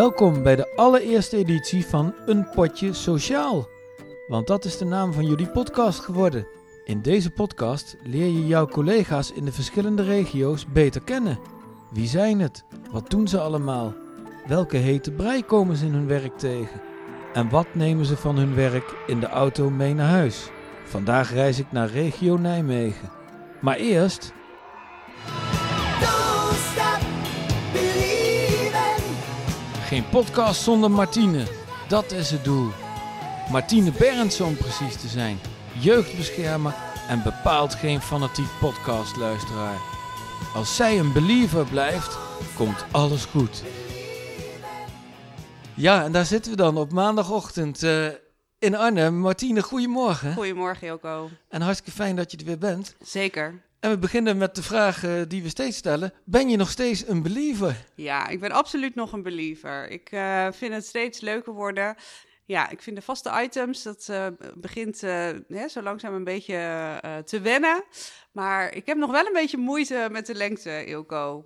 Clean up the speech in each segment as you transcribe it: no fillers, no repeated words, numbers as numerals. Welkom bij de allereerste editie van Een Pod-je Sociaal. Want dat is de naam van jullie podcast geworden. In deze podcast leer je jouw collega's in de verschillende regio's beter kennen. Wie zijn het? Wat doen ze allemaal? Welke hete brei komen ze in hun werk tegen? En wat nemen ze van hun werk in de auto mee naar huis? Vandaag reis ik naar regio Nijmegen. Maar eerst... Geen podcast zonder Martine, dat is het doel. Martine Berntsen om precies te zijn, jeugdbeschermer en bepaald geen fanatiek podcastluisteraar. Als zij een believer blijft, komt alles goed. Ja, en daar zitten we dan op maandagochtend in Arnhem. Martine, goedemorgen. Goedemorgen, Joko. En hartstikke fijn dat je er weer bent. Zeker. En we beginnen met de vraag die we steeds stellen. Ben je nog steeds een believer? Ja, ik ben absoluut nog een believer. Ik vind het steeds leuker worden. Ja, ik vind de vaste items, dat begint zo langzaam een beetje te wennen. Maar ik heb nog wel een beetje moeite met de lengte, Ilko.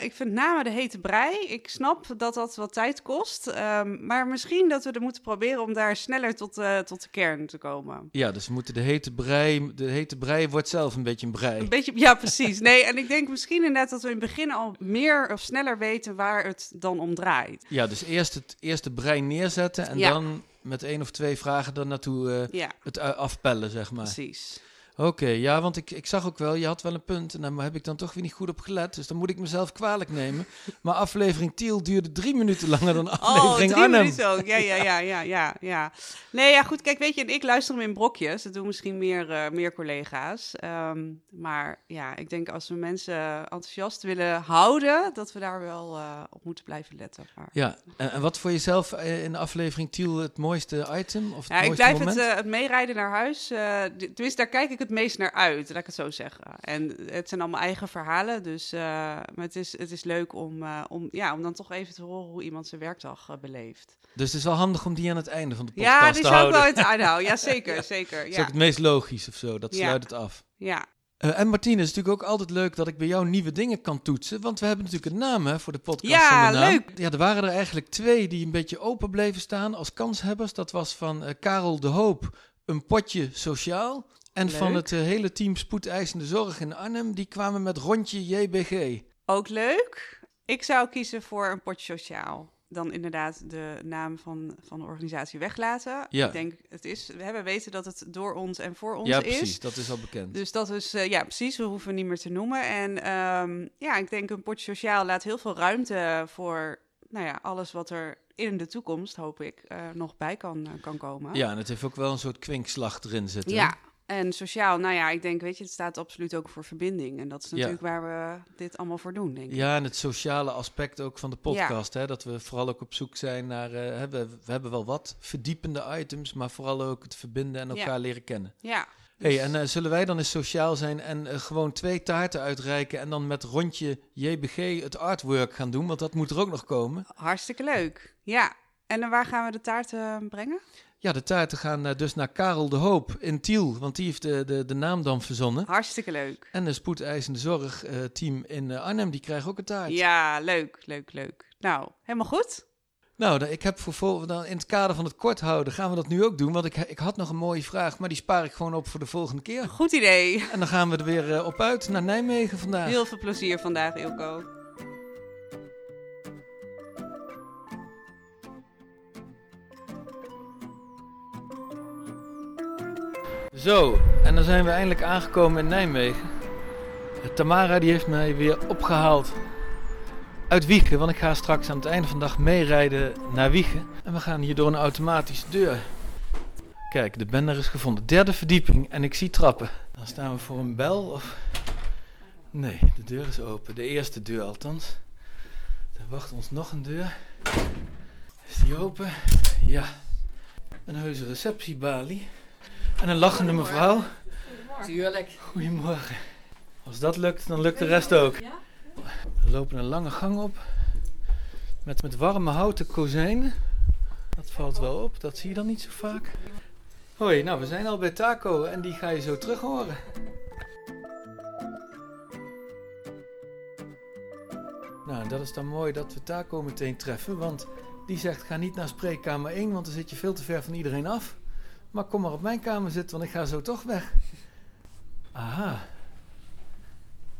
Ik vind name de hete brei. Ik snap dat dat wat tijd kost. Maar misschien dat we er moeten proberen om daar sneller tot de kern te komen. Ja, dus we moeten de hete brei wordt zelf een beetje een brei. Een beetje, ja, precies. Nee, en ik denk misschien inderdaad dat we in het begin al meer of sneller weten waar het dan om draait. Ja, dus eerst de brei neerzetten en dan met 1 of 2 vragen er naartoe het afpellen, zeg maar. Precies. Oké, ja, want ik zag ook wel, je had wel een punt, en daar heb ik dan toch weer niet goed op gelet, dus dan moet ik mezelf kwalijk nemen. Maar aflevering Tiel duurde 3 minuten langer dan aflevering Arnhem. 3 minuten ook, ja. Nee, ja, goed, kijk, weet je, en ik luister hem in brokjes, dat doen misschien meer collega's. Maar ja, ik denk als we mensen enthousiast willen houden, dat we daar wel op moeten blijven letten. Maar. Ja, en wat voor jezelf in de aflevering Tiel het mooiste item of het mooiste moment? Ja, ik blijf het meerijden naar huis, tenminste, daar kijk ik het meest naar uit, laat ik het zo zeggen. En het zijn allemaal eigen verhalen, dus maar het is leuk om dan toch even te horen hoe iemand zijn werkdag beleeft. Dus het is wel handig om die aan het einde van de podcast te houden. Ja, die zou ik wel aan het einde houden. Ja, zeker, zeker. Ja. Is ook het meest logisch of zo, dat sluit het af. Ja. En Martine, het is natuurlijk ook altijd leuk dat ik bij jou nieuwe dingen kan toetsen. Want we hebben natuurlijk een naam voor de podcast. Ja, de naam. Leuk. Ja, er waren er eigenlijk 2 die een beetje open bleven staan als kanshebbers. Dat was van Karel De Hoop, Een Pod-je Sociaal. En leuk. Van het hele team Spoedeisende Zorg in Arnhem, die kwamen met rondje JBG. Ook leuk. Ik zou kiezen voor Een Pod-je Sociaal. Dan inderdaad de naam van de organisatie weglaten. Ja. Ik denk, we weten dat het door ons en voor ons is. Ja, precies. Dat is al bekend. Dus dat is, precies. We hoeven niet meer te noemen. En ik denk Een Pod-je Sociaal laat heel veel ruimte voor alles wat er in de toekomst, hoop ik, nog bij kan komen. Ja, en het heeft ook wel een soort kwinkslag erin zitten. Ja. En sociaal, ik denk, het staat absoluut ook voor verbinding. En dat is natuurlijk waar we dit allemaal voor doen, denk ik. Ja, en het sociale aspect ook van de podcast, hè, dat we vooral ook op zoek zijn naar... we hebben wel wat verdiepende items, maar vooral ook het verbinden en elkaar leren kennen. Ja. Dus... Hey, en zullen wij dan eens sociaal zijn en gewoon 2 taarten uitreiken... en dan met rondje JBG het artwork gaan doen, want dat moet er ook nog komen. Hartstikke leuk, ja. En waar gaan we de taarten brengen? Ja, de taarten gaan dus naar Karel De Hoop in Tiel, want die heeft de naam dan verzonnen. Hartstikke leuk. En de Spoedeisende Zorg team in Arnhem, die krijgen ook een taart. Ja, leuk. Nou, helemaal goed. Nou, ik heb in het kader van het kort houden gaan we dat nu ook doen, want ik had nog een mooie vraag, maar die spaar ik gewoon op voor de volgende keer. Goed idee. En dan gaan we er weer op uit naar Nijmegen vandaag. Heel veel plezier vandaag, Ilko. Zo, en dan zijn we eindelijk aangekomen in Nijmegen. Tamara die heeft mij weer opgehaald uit Wijchen, want ik ga straks aan het einde van de dag meerijden naar Wijchen. En we gaan hier door een automatische deur. Kijk, de bender is gevonden. 3e verdieping en ik zie trappen. Dan staan we voor een bel of... Nee, de deur is open. De eerste deur althans. Er wacht ons nog een deur. Is die open? Ja. Een heuse receptiebalie. En een lachende mevrouw. Tuurlijk. Goedemorgen. Als dat lukt, dan lukt de rest ook. We lopen een lange gang op. Met warme houten kozijnen. Dat valt wel op, dat zie je dan niet zo vaak. Hoi, nou we zijn al bij Taco en die ga je zo terug horen. Nou, en dat is dan mooi dat we Taco meteen treffen, want die zegt ga niet naar spreekkamer 1, want dan zit je veel te ver van iedereen af. Maar kom maar op mijn kamer zitten, want ik ga zo toch weg. Aha.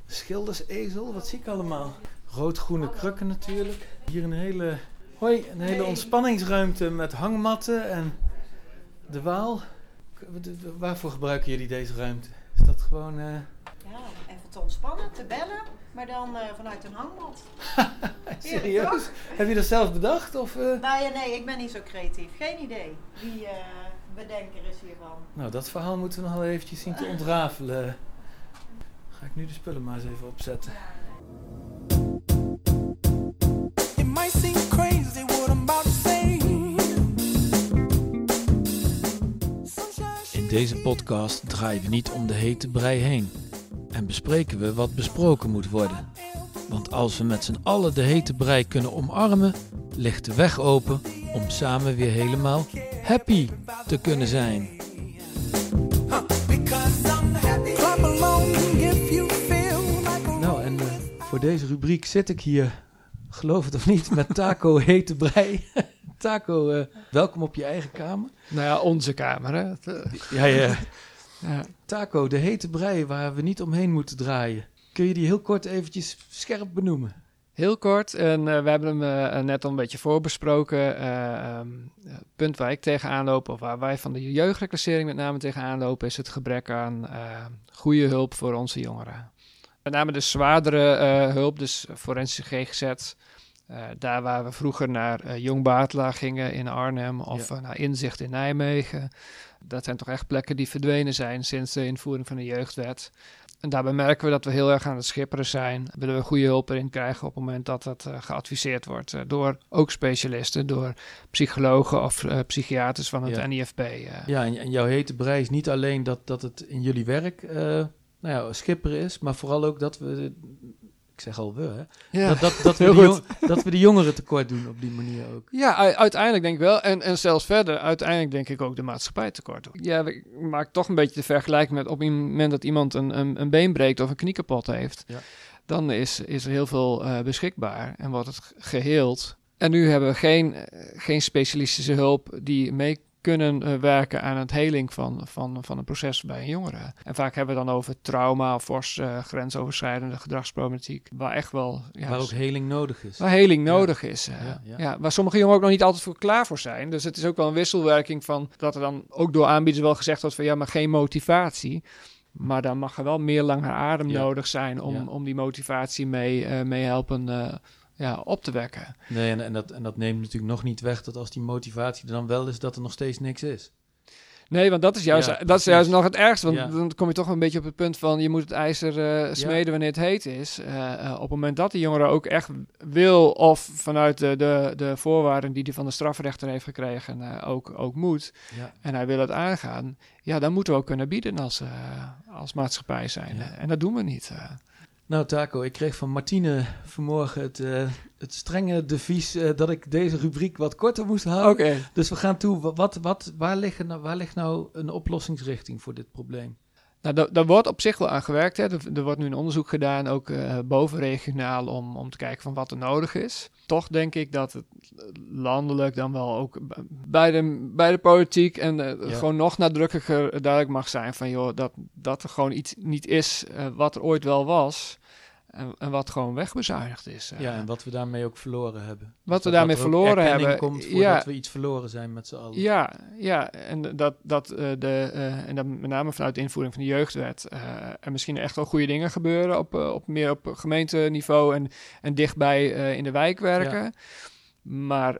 Schildersezel, wat zie ik allemaal? Rood-groene krukken natuurlijk. Hier een hele ontspanningsruimte met hangmatten en de waal. Waarvoor gebruiken jullie deze ruimte? Is dat gewoon... Ja, even te ontspannen, te bellen, maar dan vanuit een hangmat. Serieus? Heb je dat zelf bedacht? Of, Nee, ik ben niet zo creatief. Geen idee. Die bedenker is hiervan. Nou, dat verhaal moeten we nog wel eventjes zien te ontrafelen. Ga ik nu de spullen maar eens even opzetten. It might seem crazy what I'm about to say. In deze podcast draaien we niet om de hete brei heen en bespreken we wat besproken moet worden. Want als we met z'n allen de hete brei kunnen omarmen, ligt de weg open om samen weer helemaal happy te kunnen zijn. Nou, en voor deze rubriek zit ik hier, geloof het of niet, met Taco Hetebrij. Taco, welkom op je eigen kamer. Nou ja, onze kamer, hè. Ja. Taco, de Hetebrij waar we niet omheen moeten draaien. Kun je die heel kort eventjes scherp benoemen? Heel kort, en we hebben hem net al een beetje voorbesproken. Het punt waar ik tegenaan loop, of waar wij van de jeugdreclassering met name tegenaan lopen, is het gebrek aan goede hulp voor onze jongeren. Met name de zwaardere hulp, dus forensische GGZ. Daar waar we vroeger naar Jongbaatla gingen in Arnhem of naar Inzicht in Nijmegen. Dat zijn toch echt plekken die verdwenen zijn sinds de invoering van de jeugdwet. En daarbij merken we dat we heel erg aan het schipperen zijn. Willen we goede hulp erin krijgen op het moment dat dat geadviseerd wordt. Door ook specialisten, door psychologen of psychiaters van het NIFP. Ja, en jouw Hetebrij is niet alleen dat het in jullie werk schipperen is, maar vooral ook dat we... Ik zeg al we, hè? Ja. Dat we de jongeren tekort doen op die manier ook. Ja, uiteindelijk denk ik wel. En zelfs verder, uiteindelijk denk ik ook de maatschappij tekort doen. Ja, ik maak toch een beetje de vergelijking met op het moment dat iemand een been breekt of een knie kapot heeft. Ja. Dan is er heel veel beschikbaar en wordt het geheeld. En nu hebben we geen specialistische hulp die mee kunnen werken aan het heling van een proces bij een jongere. En vaak hebben we dan over trauma, fors grensoverschrijdende gedragsproblematiek, waar echt wel... Ja, waar ook heling nodig is. Waar heling nodig is. Ja, waar sommige jongeren ook nog niet altijd voor klaar voor zijn. Dus het is ook wel een wisselwerking van dat er dan ook door aanbieders wel gezegd wordt van ja, maar geen motivatie. Maar dan mag er wel meer lange adem nodig zijn om die motivatie mee helpen... op te wekken. Nee, en dat neemt natuurlijk nog niet weg dat als die motivatie er dan wel is, dat er nog steeds niks is. Nee, want dat is juist nog het ergste. Want dan kom je toch een beetje op het punt van je moet het ijzer smeden wanneer het heet is. Op het moment dat de jongere ook echt wil of vanuit de voorwaarden die hij van de strafrechter heeft gekregen ook moet. Ja. En hij wil het aangaan. Ja, dan moeten we ook kunnen bieden als maatschappij zijn. Ja. En dat doen we niet. Nou Taco, ik kreeg van Martine vanmorgen het strenge devies dat ik deze rubriek wat korter moest houden. Okay. Dus we gaan toe, waar ligt nou een oplossingsrichting voor dit probleem? Nou, daar wordt op zich wel aan gewerkt. Hè. Er wordt nu een onderzoek gedaan, ook bovenregionaal, om te kijken van wat er nodig is. Toch denk ik dat het landelijk dan wel ook bij de politiek en gewoon nog nadrukkelijker duidelijk mag zijn van joh, dat er gewoon iets niet is wat er ooit wel was. En wat gewoon wegbezuinigd is. Ja, en wat we daarmee ook verloren hebben. Komt voordat we iets verloren zijn met z'n allen. Ja, en dat met name vanuit de invoering van de jeugdwet... en misschien echt wel goede dingen gebeuren... meer op gemeenteniveau en dichtbij in de wijk werken. Ja. Maar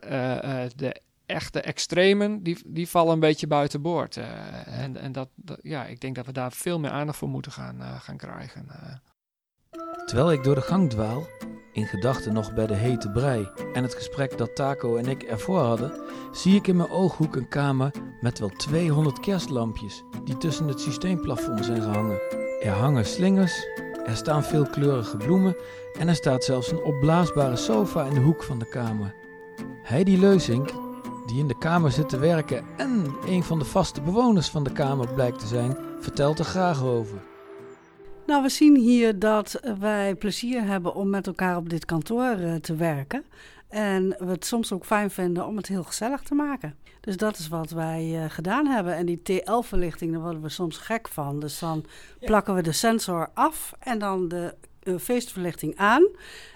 de echte extremen, die vallen een beetje buiten boord. Ik denk dat we daar veel meer aandacht voor moeten gaan krijgen... Terwijl ik door de gang dwaal, in gedachten nog bij de hete brei en het gesprek dat Taco en ik ervoor hadden, zie ik in mijn ooghoek een kamer met wel 200 kerstlampjes die tussen het systeemplafond zijn gehangen. Er hangen slingers, er staan veelkleurige bloemen en er staat zelfs een opblaasbare sofa in de hoek van de kamer. Heidi Leuzink, die in de kamer zit te werken en een van de vaste bewoners van de kamer blijkt te zijn, vertelt er graag over. Nou, we zien hier dat wij plezier hebben om met elkaar op dit kantoor te werken. En we het soms ook fijn vinden om het heel gezellig te maken. Dus dat is wat wij gedaan hebben. En die TL-verlichting, daar worden we soms gek van. Dus dan plakken we de sensor af en dan de feestverlichting aan.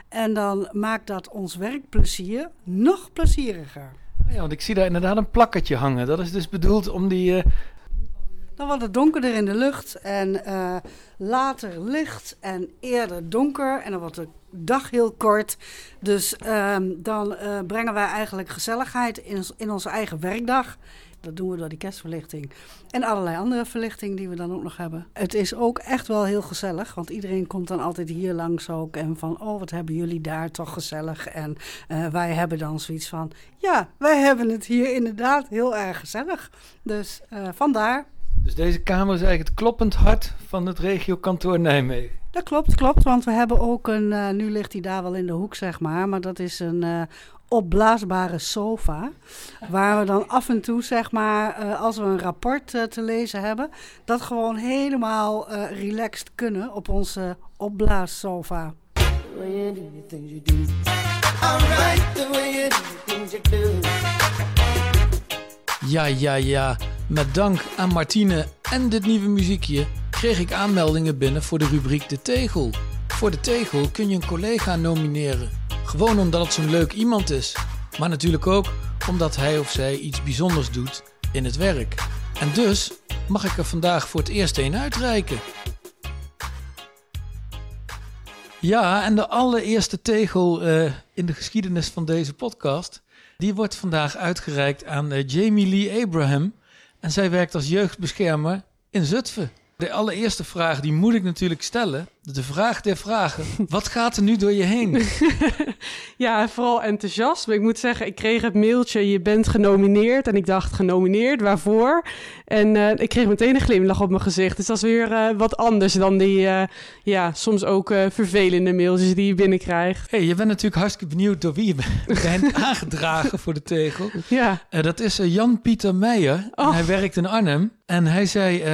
En dan maakt dat ons werkplezier nog plezieriger. Ja, want ik zie daar inderdaad een plakketje hangen. Dat is dus bedoeld om die... Dan wordt het donkerder in de lucht en later licht en eerder donker. En dan wordt de dag heel kort. Dus dan brengen wij eigenlijk gezelligheid in onze eigen werkdag. Dat doen we door die kerstverlichting. En allerlei andere verlichting die we dan ook nog hebben. Het is ook echt wel heel gezellig. Want iedereen komt dan altijd hier langs ook. En van, oh, wat hebben jullie daar toch gezellig. En wij hebben dan zoiets van... Ja, wij hebben het hier inderdaad heel erg gezellig. Dus vandaar. Dus deze kamer is eigenlijk het kloppend hart van het regiokantoor Nijmegen. Dat klopt. Want we hebben ook een... nu ligt hij daar wel in de hoek, zeg maar. Maar dat is een... opblaasbare sofa, waar we dan af en toe, zeg maar, als we een rapport te lezen hebben, dat gewoon helemaal relaxed kunnen op onze opblaassofa. Ja. Met dank aan Martine en dit nieuwe muziekje kreeg ik aanmeldingen binnen voor de rubriek De Tegel. Voor De Tegel kun je een collega nomineren. Gewoon omdat het zo'n leuk iemand is. Maar natuurlijk ook omdat hij of zij iets bijzonders doet in het werk. En dus mag ik er vandaag voor het eerst een uitreiken. Ja, en de allereerste tegel in de geschiedenis van deze podcast... die wordt vandaag uitgereikt aan Jamie Lee Abraham. En zij werkt als jeugdbeschermer in Zutphen. De allereerste vraag, die moet ik natuurlijk stellen. De vraag der vragen. Wat gaat er nu door je heen? Ja, vooral enthousiasme. Ik moet zeggen, ik kreeg het mailtje, je bent genomineerd. En ik dacht, genomineerd, waarvoor? En ik kreeg meteen een glimlach op mijn gezicht. Dus dat is weer wat anders dan die soms ook vervelende mailtjes die je binnenkrijgt. Hey, je bent natuurlijk hartstikke benieuwd door wie je bent aangedragen voor de tegel. Ja. Dat is Jan-Pieter Meijer. Oh. Hij werkt in Arnhem. En hij zei...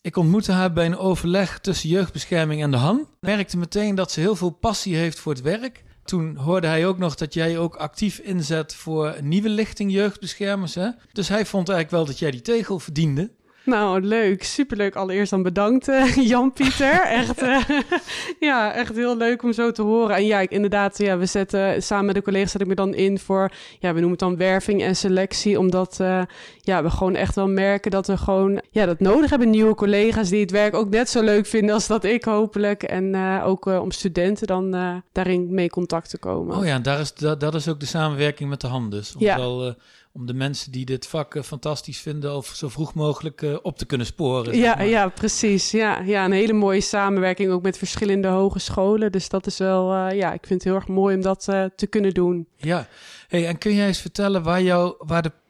Ik ontmoette haar bij een overleg tussen jeugdbescherming en de HAN. Merkte meteen dat ze heel veel passie heeft voor het werk. Toen hoorde hij ook nog dat jij ook actief inzet voor nieuwe lichting jeugdbeschermers. Hè? Dus hij vond eigenlijk wel dat jij die tegel verdiende. Nou, leuk. Superleuk. Allereerst dan bedankt, Jan-Pieter. Echt heel leuk om zo te horen. En ja, we zetten samen met de collega's zet ik me dan in voor... Ja, we noemen het dan werving en selectie. Omdat we gewoon echt wel merken dat we gewoon... Ja, dat nodig hebben nieuwe collega's die het werk ook net zo leuk vinden als dat ik hopelijk. En ook om studenten dan daarin mee contact te komen. Oh ja, dat is ook de samenwerking met de HAN dus. Om de mensen die dit vak fantastisch vinden... of zo vroeg mogelijk op te kunnen sporen. Ja, zeg maar. Ja, precies. Ja, een hele mooie samenwerking ook met verschillende hogescholen. Dus dat is wel... ik vind het heel erg mooi om dat te kunnen doen. Ja, hey, en kun jij eens vertellen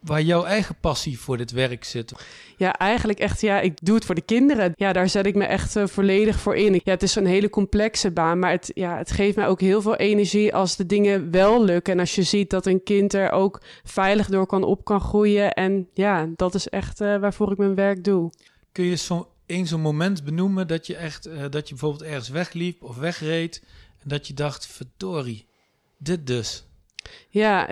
waar jouw eigen passie voor dit werk zit? Ja, eigenlijk echt, ik doe het voor de kinderen. Ja, daar zet ik me echt volledig voor in. Ja, het is een hele complexe baan, maar het geeft mij ook heel veel energie als de dingen wel lukken. En als je ziet dat een kind er ook veilig door kan groeien. En ja, dat is echt waarvoor ik mijn werk doe. Kun je zo'n moment benoemen dat je echt, dat je bijvoorbeeld ergens wegliep of wegreed en dat je dacht, verdorie, dit dus. Ja,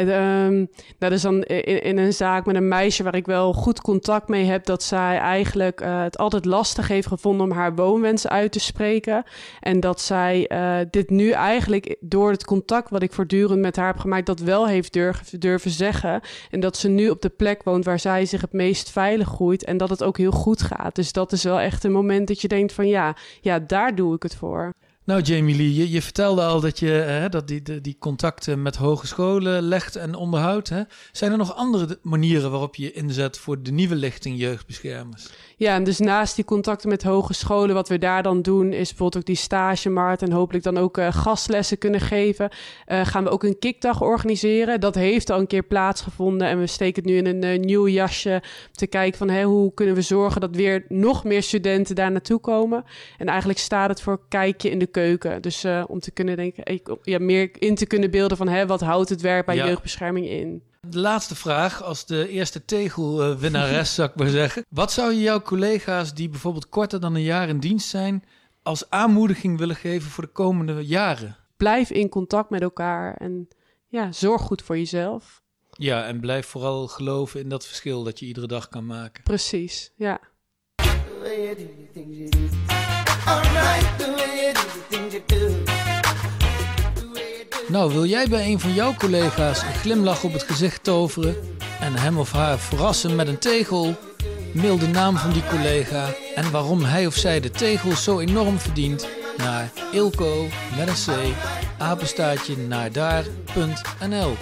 dat is dan in een zaak met een meisje waar ik wel goed contact mee heb... dat zij eigenlijk het altijd lastig heeft gevonden om haar woonwens uit te spreken. En dat zij dit nu eigenlijk door het contact wat ik voortdurend met haar heb gemaakt... dat wel heeft durven zeggen. En dat ze nu op de plek woont waar zij zich het meest veilig groeit... en dat het ook heel goed gaat. Dus dat is wel echt een moment dat je denkt van ja, daar doe ik het voor. Nou Jamie Lee, je vertelde al dat je die contacten met hogescholen legt en onderhoudt. Hè? Zijn er nog andere manieren waarop je inzet voor de nieuwe lichting jeugdbeschermers? Ja, en dus naast die contacten met hogescholen, wat we daar dan doen... is bijvoorbeeld ook die stagemarkt en hopelijk dan ook gastlessen kunnen geven. Gaan we ook een kickdag organiseren. Dat heeft al een keer plaatsgevonden en we steken het nu in een nieuw jasje... te kijken van hoe kunnen we zorgen dat weer nog meer studenten daar naartoe komen. En eigenlijk staat het voor kijkje in de keuken. Dus om te kunnen denken, meer in te kunnen beelden van wat houdt het werk bij jeugdbescherming in. De laatste vraag, als de eerste tegelwinnares, zou ik maar zeggen. Wat zou je jouw collega's die bijvoorbeeld korter dan een jaar in dienst zijn... als aanmoediging willen geven voor de komende jaren? Blijf in contact met elkaar en ja, zorg goed voor jezelf. Ja, en blijf vooral geloven in dat verschil dat je iedere dag kan maken. Precies, ja. Nou, wil jij bij een van jouw collega's een glimlach op het gezicht toveren en hem of haar verrassen met een tegel? Mail de naam van die collega en waarom hij of zij de tegel zo enorm verdient naar ilco@naardaar.nl.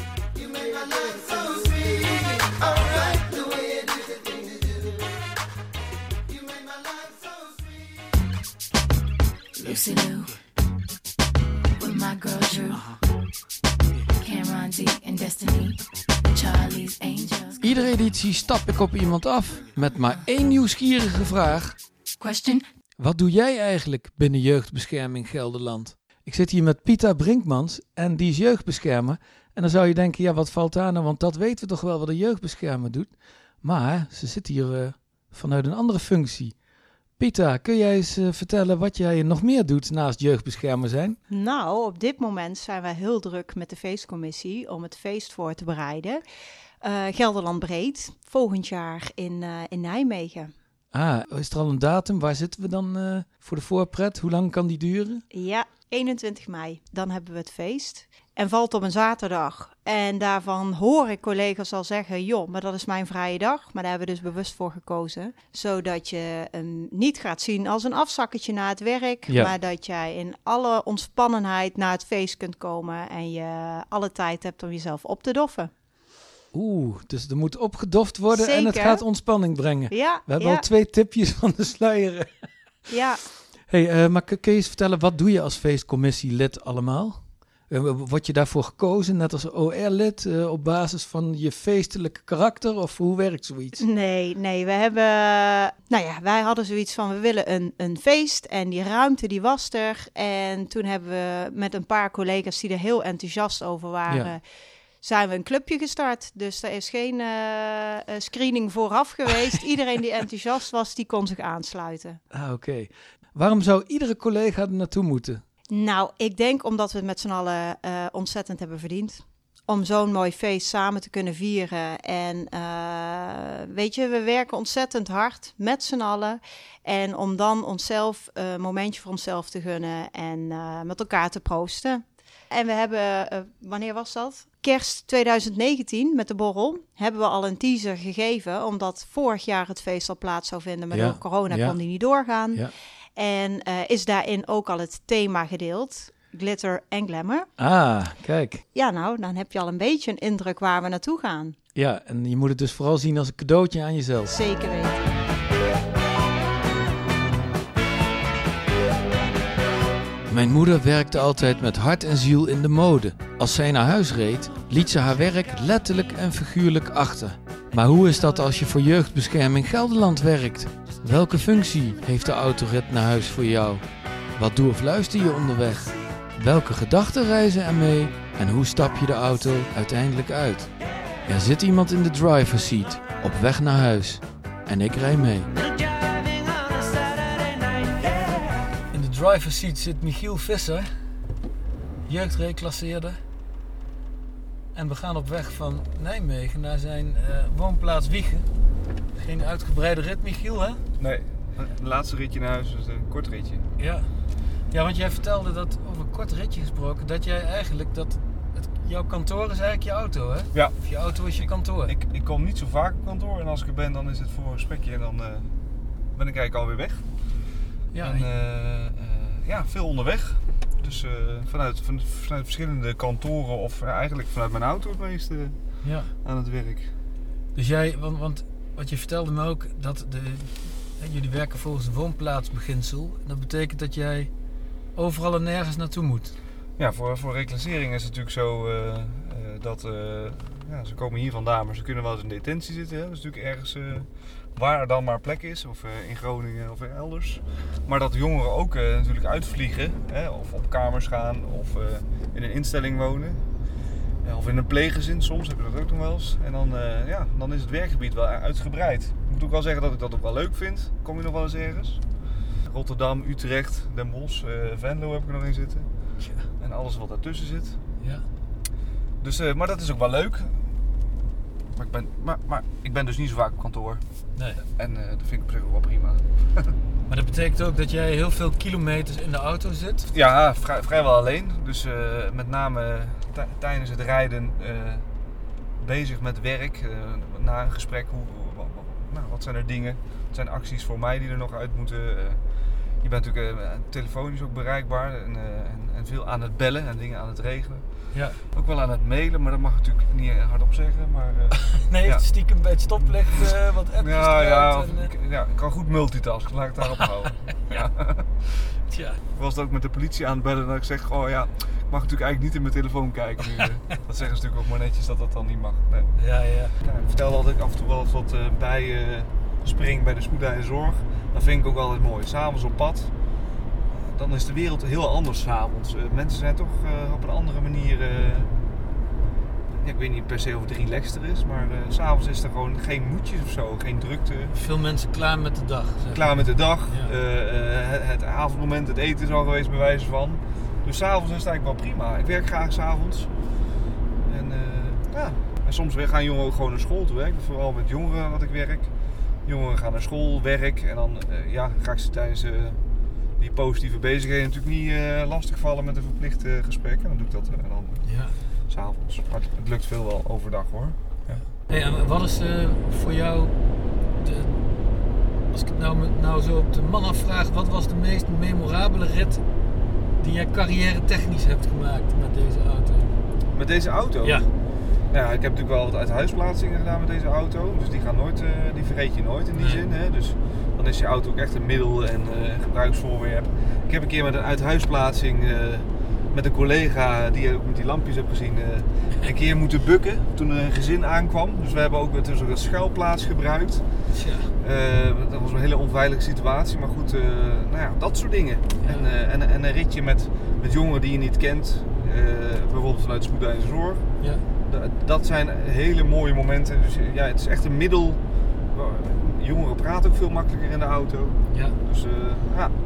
Lucy Lou, with my girl Drew, Cameron D and Destiny, Charlie's Angels. Iedere editie stap ik op iemand af met maar één nieuwsgierige vraag. Question. Wat doe jij eigenlijk binnen jeugdbescherming Gelderland? Ik zit hier met Pita Brinkmans en die is jeugdbeschermer. En dan zou je denken, ja wat valt daar nou? Want dat weten we toch wel wat een jeugdbeschermer doet. Maar ze zit hier vanuit een andere functie. Pita, kun jij eens vertellen wat jij nog meer doet naast jeugdbeschermer zijn? Nou, op dit moment zijn wij heel druk met de feestcommissie om het feest voor te bereiden. Gelderland breed, volgend jaar in Nijmegen. Ah, is er al een datum? Waar zitten we dan voor de voorpret? Hoe lang kan die duren? Ja, 21 mei. Dan hebben we het feest. En valt op een zaterdag. En daarvan hoor ik collega's al zeggen, joh, maar dat is mijn vrije dag. Maar daar hebben we dus bewust voor gekozen. Zodat je hem niet gaat zien als een afzakketje na het werk. Ja. Maar dat jij in alle ontspannenheid naar het feest kunt komen. En je alle tijd hebt om jezelf op te doffen. Oeh, dus er moet opgedoft worden. Zeker. En het gaat ontspanning brengen. Ja, we hebben al 2 tipjes van de sluier. Ja. Hey, maar kun je eens vertellen, wat doe je als feestcommissielid allemaal? Word je daarvoor gekozen, net als OR-lid, op basis van je feestelijke karakter? Of hoe werkt zoiets? Nee, we hebben... Nou ja, wij hadden zoiets van, we willen een feest en die ruimte die was er. En toen hebben we met een paar collega's die er heel enthousiast over waren... Ja. Zijn we een clubje gestart, dus er is geen screening vooraf geweest. Iedereen die enthousiast was, die kon zich aansluiten. Ah, oké. Waarom zou iedere collega er naartoe moeten? Nou, ik denk omdat we het met z'n allen ontzettend hebben verdiend. Om zo'n mooi feest samen te kunnen vieren. En weet je, we werken ontzettend hard met z'n allen. En om dan onszelf een momentje voor onszelf te gunnen en met elkaar te proosten. En we hebben, wanneer was dat? Kerst 2019 met de borrel hebben we al een teaser gegeven. Omdat vorig jaar het feest al plaats zou vinden. Maar door corona kon die niet doorgaan. Ja. En is daarin ook al het thema gedeeld. Glitter en glamour. Ah, kijk. Ja, nou, dan heb je al een beetje een indruk waar we naartoe gaan. Ja, en je moet het dus vooral zien als een cadeautje aan jezelf. Zeker weten. Mijn moeder werkte altijd met hart en ziel in de mode. Als zij naar huis reed, liet ze haar werk letterlijk en figuurlijk achter. Maar hoe is dat als je voor jeugdbescherming Gelderland werkt? Welke functie heeft de autorit naar huis voor jou? Wat doe of luister je onderweg? Welke gedachten reizen er mee? En hoe stap je de auto uiteindelijk uit? Er zit iemand in de driver's seat, op weg naar huis. En ik rij mee. In de driver's seat zit Michiel Visser, jeugdreclasseerder. En we gaan op weg van Nijmegen naar zijn woonplaats Wijchen. Geen uitgebreide rit, Michiel, hè? Nee, het laatste ritje naar huis was een kort ritje. Ja, want jij vertelde dat, over een kort ritje gesproken, dat jij eigenlijk, jouw kantoor is eigenlijk je auto, hè? Ja. Of je auto is je kantoor. Ik kom niet zo vaak op kantoor en als ik er ben, dan is het voor een gesprekje en dan ben ik eigenlijk alweer weg. Ja, en, veel onderweg. Dus vanuit verschillende kantoren of eigenlijk vanuit mijn auto het meeste aan het werk. Dus jij, want wat je vertelde me ook, dat jullie werken volgens het woonplaatsbeginsel. Dat betekent dat jij overal en nergens naartoe moet. Ja, voor reclassering is het natuurlijk zo dat ze komen hier vandaan, maar ze kunnen wel eens in detentie zitten. Hè? Dat is natuurlijk ergens... waar er dan maar plek is, of in Groningen of elders. Maar dat de jongeren ook natuurlijk uitvliegen, hè, of op kamers gaan, of in een instelling wonen. Of in een pleeggezin, soms heb je dat ook nog wel eens. En dan, dan is het werkgebied wel uitgebreid. Ik moet ook wel zeggen dat ik dat ook wel leuk vind. Kom je nog wel eens ergens? Rotterdam, Utrecht, Den Bosch, Venlo heb ik er nog in zitten. Ja. En alles wat daartussen zit. Ja. Dus, maar dat is ook wel leuk. Maar ik ben dus niet zo vaak op kantoor. Nee. En dat vind ik op zich ook wel prima. Maar dat betekent ook dat jij heel veel kilometers in de auto zit? Ja, vrijwel alleen. Dus met name tijdens het rijden bezig met werk. Na een gesprek, wat zijn er dingen? Wat zijn acties voor mij die er nog uit moeten? Je bent natuurlijk telefonisch ook bereikbaar en veel aan het bellen en dingen aan het regelen. Ja. Ook wel aan het mailen, maar dat mag ik natuurlijk niet hardop zeggen. Maar, nee, ja. Stiekem bij het stoplicht wat appjes ik kan goed multitasken, laat ik het daarop houden. Ja. Tja. Ik was ook met de politie aan het bellen dat ik zeg, ik mag natuurlijk eigenlijk niet in mijn telefoon kijken nu. Dat zeggen ze natuurlijk ook maar netjes dat dat dan niet mag. Nee. Ja, ja. Ja, ik vertelde altijd af en toe wel eens wat spring bij de Spoedeisende Zorg. Dat vind ik ook altijd mooi. S'avonds op pad. Dan is de wereld heel anders s'avonds. Mensen zijn toch op een andere manier... ik weet niet per se of het relaxter is, maar s'avonds is er gewoon geen moedjes of zo, geen drukte. Veel mensen klaar met de dag. Klaar met de dag. Ja. Het avondmoment, het eten is al geweest bij wijze van. Dus s'avonds is het eigenlijk wel prima. Ik werk graag s'avonds. En, en soms gaan jongeren ook gewoon naar school toe. Hè. Vooral met jongeren wat ik werk. Jongeren gaan naar school, werk en dan ga ik ze tijdens... die positieve bezigheden natuurlijk niet lastigvallen met een verplicht gesprek. En dan doe ik dat dan s'avonds. Maar het lukt veel wel overdag hoor. Ja. Hey, en wat is voor jou, als ik het nou zo op de man afvraag, wat was de meest memorabele rit die jij carrière technisch hebt gemaakt met deze auto? Met deze auto? Ja. Ja, ik heb natuurlijk wel wat uithuisplaatsingen gedaan met deze auto. Dus die gaan nooit, die vergeet je nooit in die zin. Hè? Dus dan is je auto ook echt een middel en gebruiksvoorwerp. Ik heb een keer met een uithuisplaatsing met een collega die je ook met die lampjes hebt gezien, een keer moeten bukken toen er een gezin aankwam. Dus we hebben ook tussen een schuilplaats gebruikt. Dat was een hele onveilige situatie, maar goed, dat soort dingen. Ja. En een ritje met jongeren die je niet kent, bijvoorbeeld vanuit Spoedeisende Zorg. Ja. Dat zijn hele mooie momenten. Dus ja, het is echt een middel. Jongeren praten ook veel makkelijker in de auto. Ja. Dus,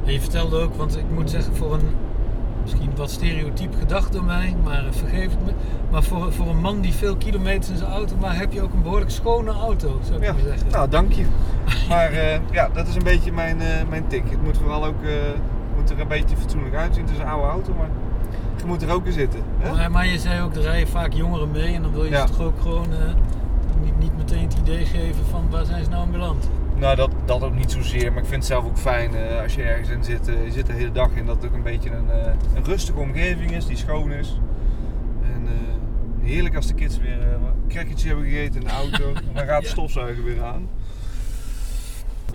En je vertelde ook, want ik moet zeggen voor een misschien wat stereotyp gedacht door mij, maar vergeef het me. Maar voor een man die veel kilometers in zijn auto, maar heb je ook een behoorlijk schone auto, zou ik maar zeggen. Nou, dank je. Maar dat is een beetje mijn tik. Het moet vooral ook moet er een beetje fatsoenlijk uitzien. Het is een oude auto, maar je moet er ook in zitten. Hè? Maar je zei ook, er rijden vaak jongeren mee en dan wil je ze toch ook gewoon... niet meteen het idee geven van waar zijn ze nou aan beland? Nou, dat ook niet zozeer, maar ik vind het zelf ook fijn als je ergens in zit, je zit de hele dag in, dat het ook een beetje een rustige omgeving is, die schoon is. En heerlijk als de kids weer een crackertje hebben gegeten in de auto, dan gaat de stofzuiger weer aan.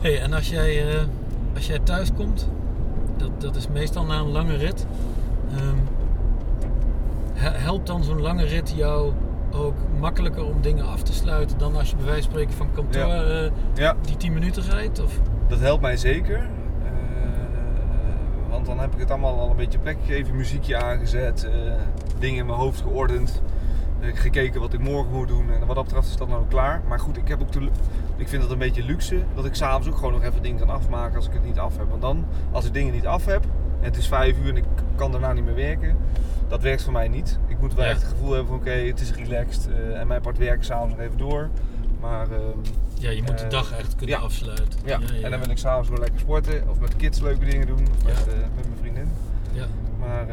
Hey, en als jij thuis komt, dat is meestal na een lange rit, helpt dan zo'n lange rit jou ook makkelijker om dingen af te sluiten dan als je bij wijze van spreken van kantoor die 10 minuten rijdt? Of? Dat helpt mij zeker. Want dan heb ik het allemaal al een beetje plek gegeven, muziekje aangezet, dingen in mijn hoofd geordend, gekeken wat ik morgen moet doen en wat dat betreft is dat nou klaar. Maar goed, ik heb ook ik vind dat een beetje luxe dat ik s'avonds ook gewoon nog even dingen kan afmaken als ik het niet af heb. Want dan, als ik dingen niet af heb en het is 5 uur en ik kan daarna niet meer werken, dat werkt voor mij niet. Ik moet wel echt het gevoel hebben van het is relaxed. En mijn part werk s'avonds nog even door. Maar, je moet de dag echt kunnen afsluiten. Ja. En dan wil ik s'avonds wel lekker sporten. Of met de kids leuke dingen doen. Of met mijn vriendin. Ja. Maar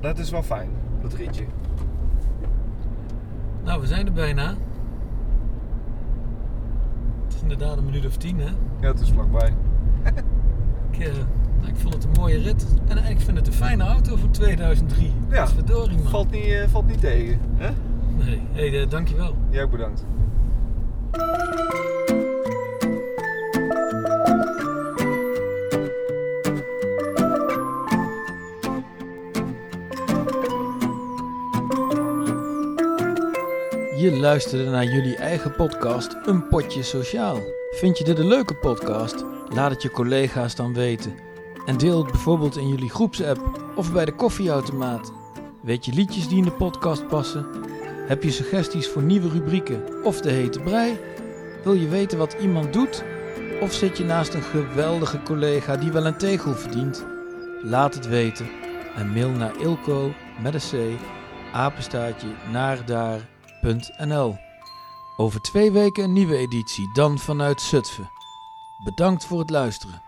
dat is wel fijn. Dat ritje. Nou, we zijn er bijna. Het is inderdaad een minuut of 10, hè? Ja, het is vlakbij. Ik vond het een mooie rit en ik vind het een fijne auto voor 2003. Ja, verdorie, man. Valt niet tegen. Hè? Nee, dankjewel. Jij ook bedankt. Je luisterde naar jullie eigen podcast Een Pod-je Sociaal. Vind je dit een leuke podcast? Laat het je collega's dan weten. En deel het bijvoorbeeld in jullie groepsapp of bij de koffieautomaat. Weet je liedjes die in de podcast passen? Heb je suggesties voor nieuwe rubrieken of de hete brij? Wil je weten wat iemand doet? Of zit je naast een geweldige collega die wel een tegel verdient? Laat het weten en mail naar ilco@naardaar.nl. Over 2 weken een nieuwe editie, dan vanuit Zutphen. Bedankt voor het luisteren.